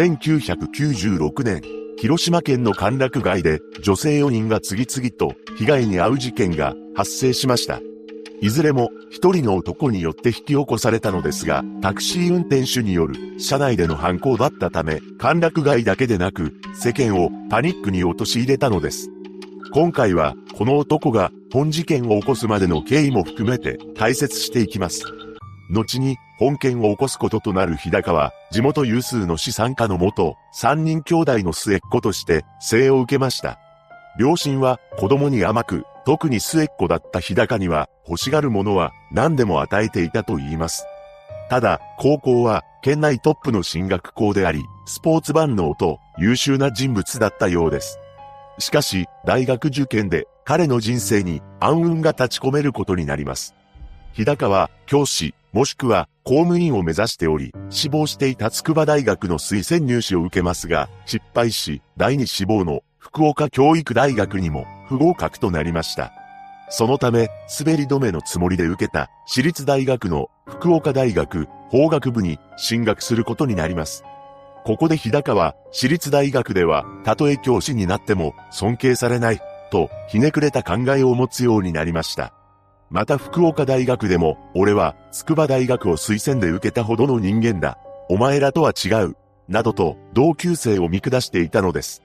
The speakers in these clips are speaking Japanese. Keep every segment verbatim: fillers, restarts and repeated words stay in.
せんきゅうひゃくきゅうじゅうろくねん、広島県の歓楽街で女性よにんが次々と被害に遭う事件が発生しました。いずれも一人の男によって引き起こされたのですが、タクシー運転手による車内での犯行だったため、歓楽街だけでなく世間をパニックに陥れたのです。今回はこの男が本事件を起こすまでの経緯も含めて解説していきます。後に本件を起こすこととなる日高は地元有数の資産家のもと、三人兄弟の末っ子として生を受けました。両親は子供に甘く、特に末っ子だった日高には欲しがるものは何でも与えていたと言います。ただ、高校は県内トップの進学校であり、スポーツ万能と優秀な人物だったようです。しかし、大学受験で彼の人生に暗雲が立ち込めることになります。日高は教師、もしくは公務員を目指しており、志望していた筑波大学の推薦入試を受けますが、失敗し、第二志望の福岡教育大学にも不合格となりました。そのため、滑り止めのつもりで受けた私立大学の福岡大学法学部に進学することになります。ここで日高は、私立大学では、たとえ教師になっても尊敬されない、とひねくれた考えを持つようになりました。また福岡大学でも、俺は筑波大学を推薦で受けたほどの人間だ。お前らとは違う。などと同級生を見下していたのです。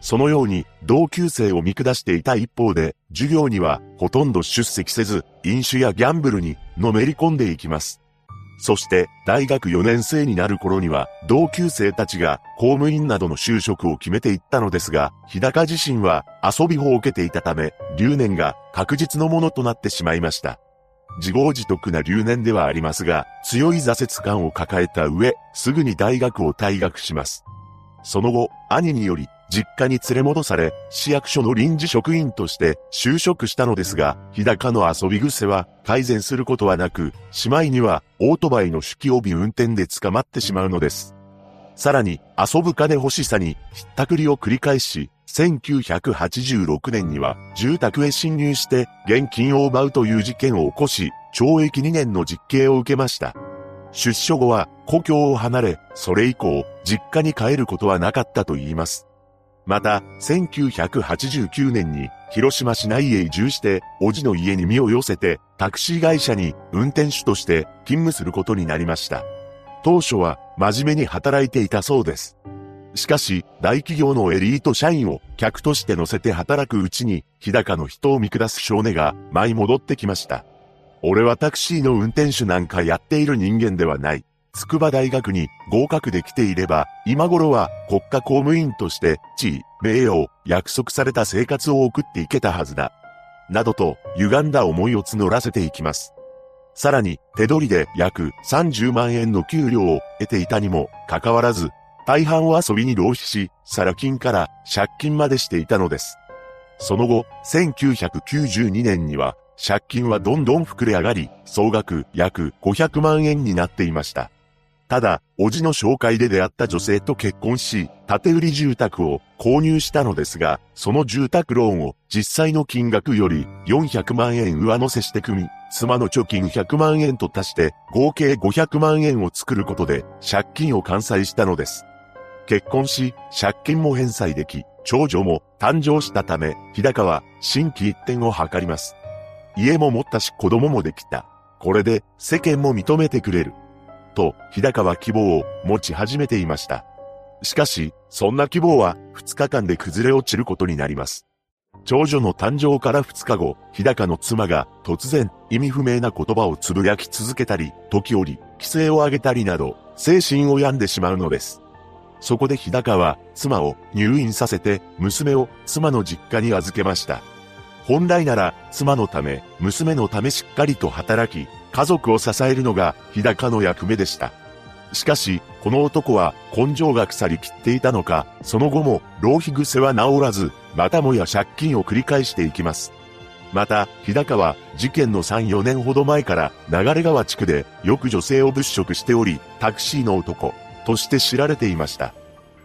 そのように同級生を見下していた一方で、授業にはほとんど出席せず、飲酒やギャンブルにのめり込んでいきます。そして大学よねん生になる頃には、同級生たちが公務員などの就職を決めていったのですが、日高自身は遊びほうけていたため、留年が確実のものとなってしまいました。自業自得な留年ではありますが、強い挫折感を抱えた上、すぐに大学を退学します。その後、兄により実家に連れ戻され、市役所の臨時職員として就職したのですが、日高の遊び癖は改善することはなく、しまいにはオートバイの酒気帯び運転で捕まってしまうのです。さらに、遊ぶ金欲しさにひったくりを繰り返し、せんきゅうひゃくはちじゅうろくねんには住宅へ侵入して現金を奪うという事件を起こし、懲役にねんの実刑を受けました。出所後は故郷を離れ、それ以降、実家に帰ることはなかったと言います。また、せんきゅうひゃくはちじゅうきゅうねんに広島市内へ移住して、叔父の家に身を寄せて、タクシー会社に運転手として勤務することになりました。当初は真面目に働いていたそうです。しかし、大企業のエリート社員を客として乗せて働くうちに、日高の人を見下す性根が舞い戻ってきました。俺はタクシーの運転手なんかやっている人間ではない。筑波大学に合格できていれば、今頃は国家公務員として地位、名誉を約束された生活を送っていけたはずだ。などと、歪んだ思いを募らせていきます。さらに、手取りで約さんじゅうまんえんの給料を得ていたにもかかわらず、大半を遊びに浪費し、サラ金から借金までしていたのです。その後、せんきゅうひゃくきゅうじゅうにねんには、借金はどんどん膨れ上がり、総額約ごひゃくまんえんになっていました。ただ、叔父の紹介で出会った女性と結婚し、建売住宅を購入したのですが、その住宅ローンを実際の金額よりよんひゃくまんえん上乗せして組み、妻の貯金ひゃくまんえんと足して、合計ごひゃくまんえんを作ることで、借金を完済したのです。結婚し、借金も返済でき、長女も誕生したため、日高は心機一転を図ります。家も持ったし子供もできた。これで世間も認めてくれる。と、日高は希望を持ち始めていました。しかし、そんな希望はふつかかんで崩れ落ちることになります。長女の誕生からふつかご、日高の妻が突然意味不明な言葉をつぶやき続けたり、時折、奇声を上げたりなど、精神を病んでしまうのです。そこで日高は妻を入院させて、娘を妻の実家に預けました。本来なら、妻のため、娘のためしっかりと働き、家族を支えるのが日高の役目でした。しかし、この男は根性が腐りきっていたのか、その後も浪費癖は治らず、またもや借金を繰り返していきます。また、日高は事件のさん、よねんほど前から流川地区でよく女性を物色しており、タクシーの男として知られていました。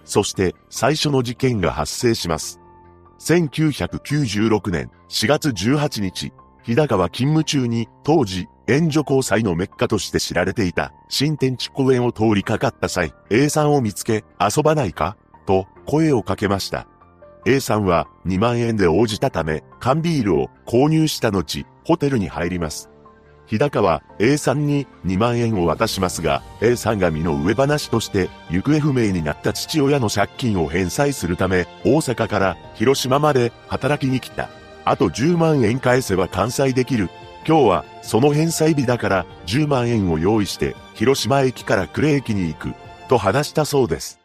そして、最初の事件が発生します。せんきゅうひゃくきゅうじゅうろくねんしがつじゅうはちにち、日高は勤務中に、当時、援助交際のメッカとして知られていた、新天地公園を通りかかった際、A さんを見つけ、遊ばないかと、声をかけました。A さんは、にまんえんで応じたため、缶ビールを購入した後、ホテルに入ります。日高は A さんににまんえんを渡しますが、A さんが身の上話として、行方不明になった父親の借金を返済するため、大阪から広島まで働きに来た。あとじゅうまんえん返せば完済できる。今日はその返済日だからじゅうまんえんを用意して、広島駅から呉駅に行く。と話したそうです。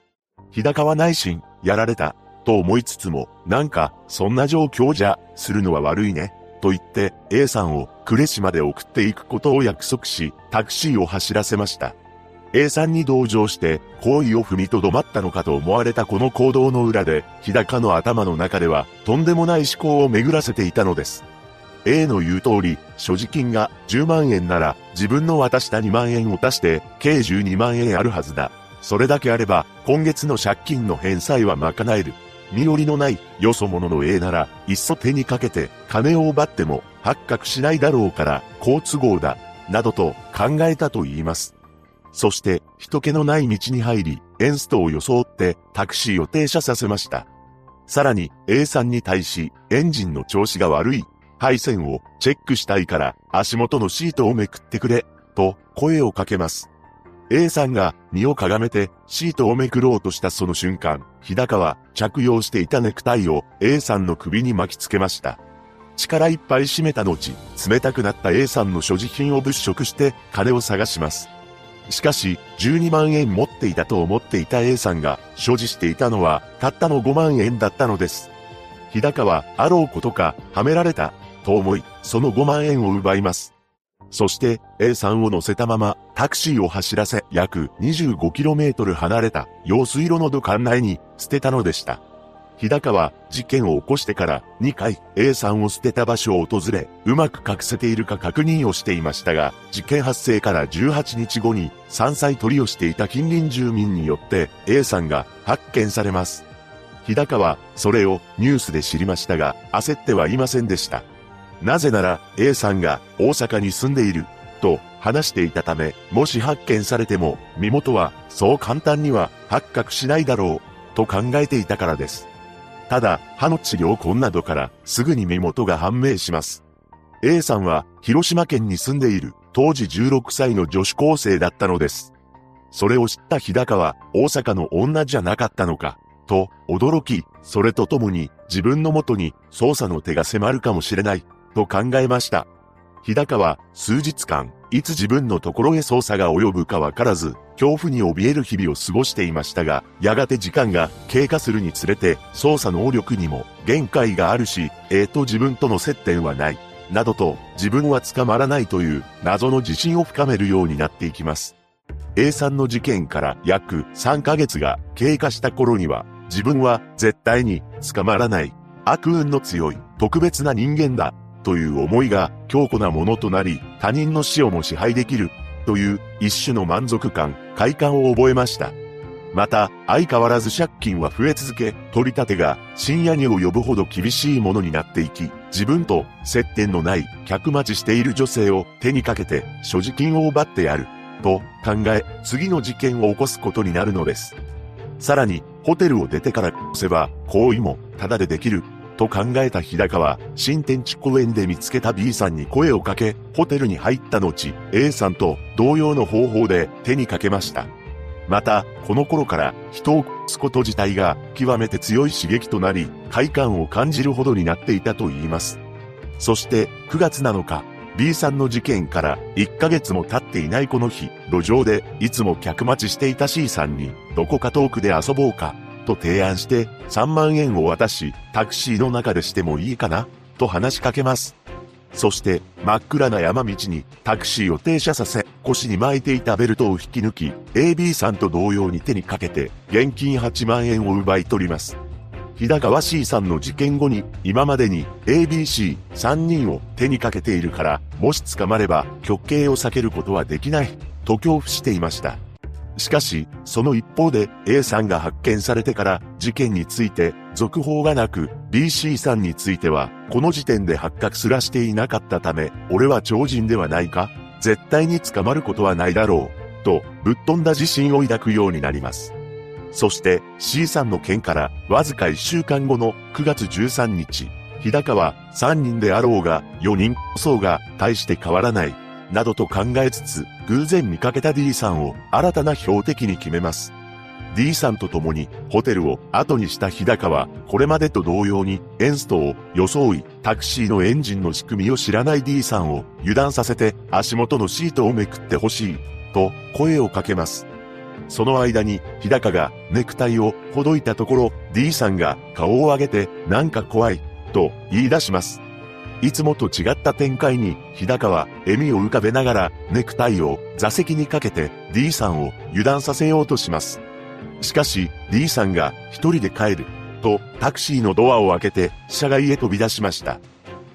日高は内心、やられた。と思いつつも、なんか、そんな状況じゃ、するのは悪いね。と言って、A さんを呉市まで送っていくことを約束し、タクシーを走らせました。A さんに同情して、好意を踏みとどまったのかと思われたこの行動の裏で、日高の頭の中では、とんでもない思考を巡らせていたのです。A の言う通り、所持金がじゅうまんえんなら、自分の渡したにまんえんを足して、計じゅうにまんえんあるはずだ。それだけあれば、今月の借金の返済は賄える。身寄りのない、よそ者の A なら、いっそ手にかけて、金を奪っても、発覚しないだろうから、好都合だ、などと考えたと言います。そして、人気のない道に入り、エンストを装って、タクシーを停車させました。さらに、A さんに対し、エンジンの調子が悪い、配線をチェックしたいから、足元のシートをめくってくれ、と、声をかけます。A さんが身をかがめてシートをめくろうとしたその瞬間、日高は着用していたネクタイを A さんの首に巻きつけました。力いっぱい締めた後、冷たくなった A さんの所持品を物色して金を探します。しかし、じゅうにまんえん持っていたと思っていた A さんが所持していたのはたったのごまんえんだったのです。日高はあろうことかはめられたと思い、そのごまんえんを奪います。そして、A さんを乗せたまま、タクシーを走らせ、約 にじゅうごキロメートル 離れた、用水路の土管内に、捨てたのでした。日高は、事件を起こしてから、にかい、A さんを捨てた場所を訪れ、うまく隠せているか確認をしていましたが、事件発生からじゅうはちにちごに、山菜採りをしていた近隣住民によって、A さんが、発見されます。日高は、それを、ニュースで知りましたが、焦ってはいませんでした。なぜなら A さんが大阪に住んでいると話していたため、もし発見されても身元はそう簡単には発覚しないだろうと考えていたからです。ただ、歯の治療痕などからすぐに身元が判明します。A さんは広島県に住んでいる当時じゅうろくさいの女子高生だったのです。それを知った日高は大阪の女じゃなかったのか。と驚き、それとともに自分の元に捜査の手が迫るかもしれない。と考えました。日高は数日間、いつ自分のところへ捜査が及ぶかわからず、恐怖に怯える日々を過ごしていましたが、やがて時間が経過するにつれて、捜査能力にも限界があるし、Aと自分との接点はない、などと自分は捕まらないという謎の自信を深めるようになっていきます。A さんの事件から約さんかげつが経過した頃には、自分は絶対に捕まらない、悪運の強い、特別な人間だ。という思いが強固なものとなり、他人の死をも支配できるという一種の満足感、快感を覚えました。また、相変わらず借金は増え続け、取り立てが深夜に及ぶほど厳しいものになっていき、自分と接点のない客待ちしている女性を手にかけて所持金を奪ってやると考え、次の事件を起こすことになるのです。さらに、ホテルを出てから越せば行為もタダでできる。と考えた日高は、新天地公園で見つけた B さんに声をかけ、ホテルに入った後、A さんと同様の方法で手にかけました。また、この頃から人を殺すこと自体が極めて強い刺激となり、快感を感じるほどになっていたと言います。そして、くがつなのか、B さんの事件からいっかげつも経っていないこの日、路上でいつも客待ちしていた C さんに、どこか遠くで遊ぼうか。と提案してさんまんえんを渡し、タクシーの中でしてもいいかなと話しかけます。そして真っ暗な山道にタクシーを停車させ、腰に巻いていたベルトを引き抜き、 エービー さんと同様に手にかけて現金はちまんえんを奪い取ります。日高は C さんの事件後に今までに エービーシーさんにんを手にかけているから、もし捕まれば極刑を避けることはできないと恐怖していました。しかし、その一方で A さんが発見されてから事件について続報がなく、ディーシー さんについては、この時点で発覚すらしていなかったため、俺は超人ではないか？絶対に捕まることはないだろう。と、ぶっ飛んだ自信を抱くようになります。そして、C さんの件から、わずかいっしゅうかんごのくがつじゅうさんにち、日高はさんにんであろうが、よにんこそが、大して変わらない。などと考えつつ、偶然見かけた D さんを新たな標的に決めます。D さんと共にホテルを後にした日高は、これまでと同様にエンストを装い、タクシーのエンジンの仕組みを知らない D さんを油断させて足元のシートをめくってほしい、と声をかけます。その間に日高がネクタイをほどいたところ、D さんが顔を上げてなんか怖い、と言い出します。いつもと違った展開に、日高は笑みを浮かべながら、ネクタイを座席にかけて D さんを油断させようとします。しかし、D さんが一人で帰る、とタクシーのドアを開けて、車外へ飛び出しました。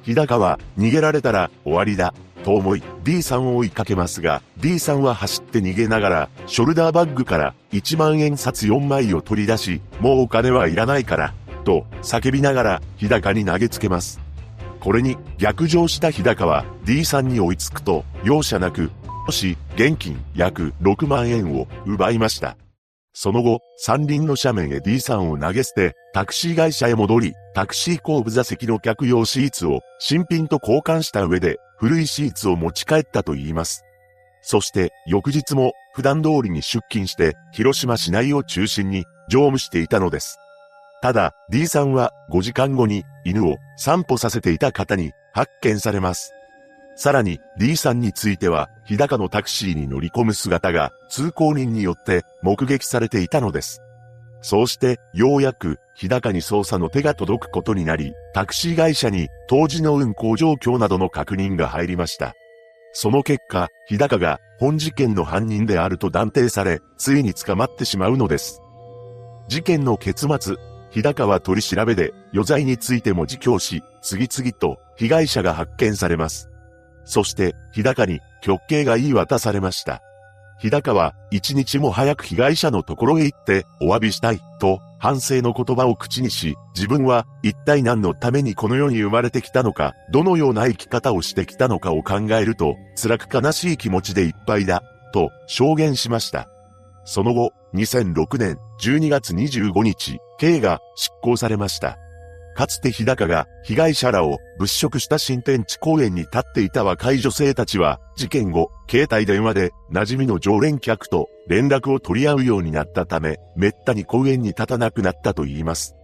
日高は逃げられたら終わりだ、と思い D さんを追いかけますが、D さんは走って逃げながら、ショルダーバッグからいちまんえんさつよんまいを取り出し、もうお金はいらないから、と叫びながら日高に投げつけます。これに逆上した日高は D さんに追いつくと、容赦なく、もし現金約ろくまんえんを奪いました。その後、山林の斜面へ D さんを投げ捨て、タクシー会社へ戻り、タクシー後部座席の客用シーツを新品と交換した上で、古いシーツを持ち帰ったと言います。そして、翌日も普段通りに出勤して、広島市内を中心に乗務していたのです。ただ、D さんはごじかんごに犬を散歩させていた方に発見されます。さらに D さんについては、日高のタクシーに乗り込む姿が通行人によって目撃されていたのです。そうして、ようやく日高に捜査の手が届くことになり、タクシー会社に当時の運行状況などの確認が入りました。その結果、日高が本事件の犯人であると断定され、ついに捕まってしまうのです。事件の結末、日高は取り調べで余罪についても自供し、次々と被害者が発見されます。そして日高に極刑が言い渡されました。日高は一日も早く被害者のところへ行ってお詫びしたいと反省の言葉を口にし、自分は一体何のためにこの世に生まれてきたのか、どのような生き方をしてきたのかを考えると辛く悲しい気持ちでいっぱいだと証言しました。その後、にせんろくねんじゅうにがつにじゅうごにち、刑が執行されました。かつて日高が被害者らを物色した新天地公園に立っていた若い女性たちは、事件後、携帯電話で馴染みの常連客と連絡を取り合うようになったため、めったに公園に立たなくなったといいます。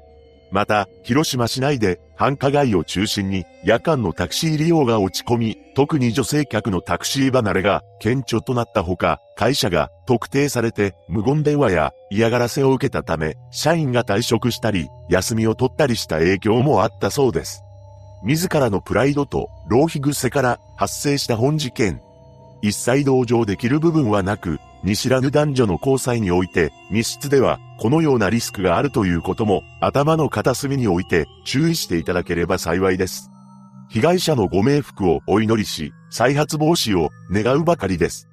また、広島市内で繁華街を中心に夜間のタクシー利用が落ち込み、特に女性客のタクシー離れが顕著となったほか、会社が特定されて無言電話や嫌がらせを受けたため、社員が退職したり、休みを取ったりした影響もあったそうです。自らのプライドと浪費癖から発生した本事件。一切同情できる部分はなく、見知らぬ男女の交際において、密室ではこのようなリスクがあるということも頭の片隅において注意していただければ幸いです。被害者のご冥福をお祈りし、再発防止を願うばかりです。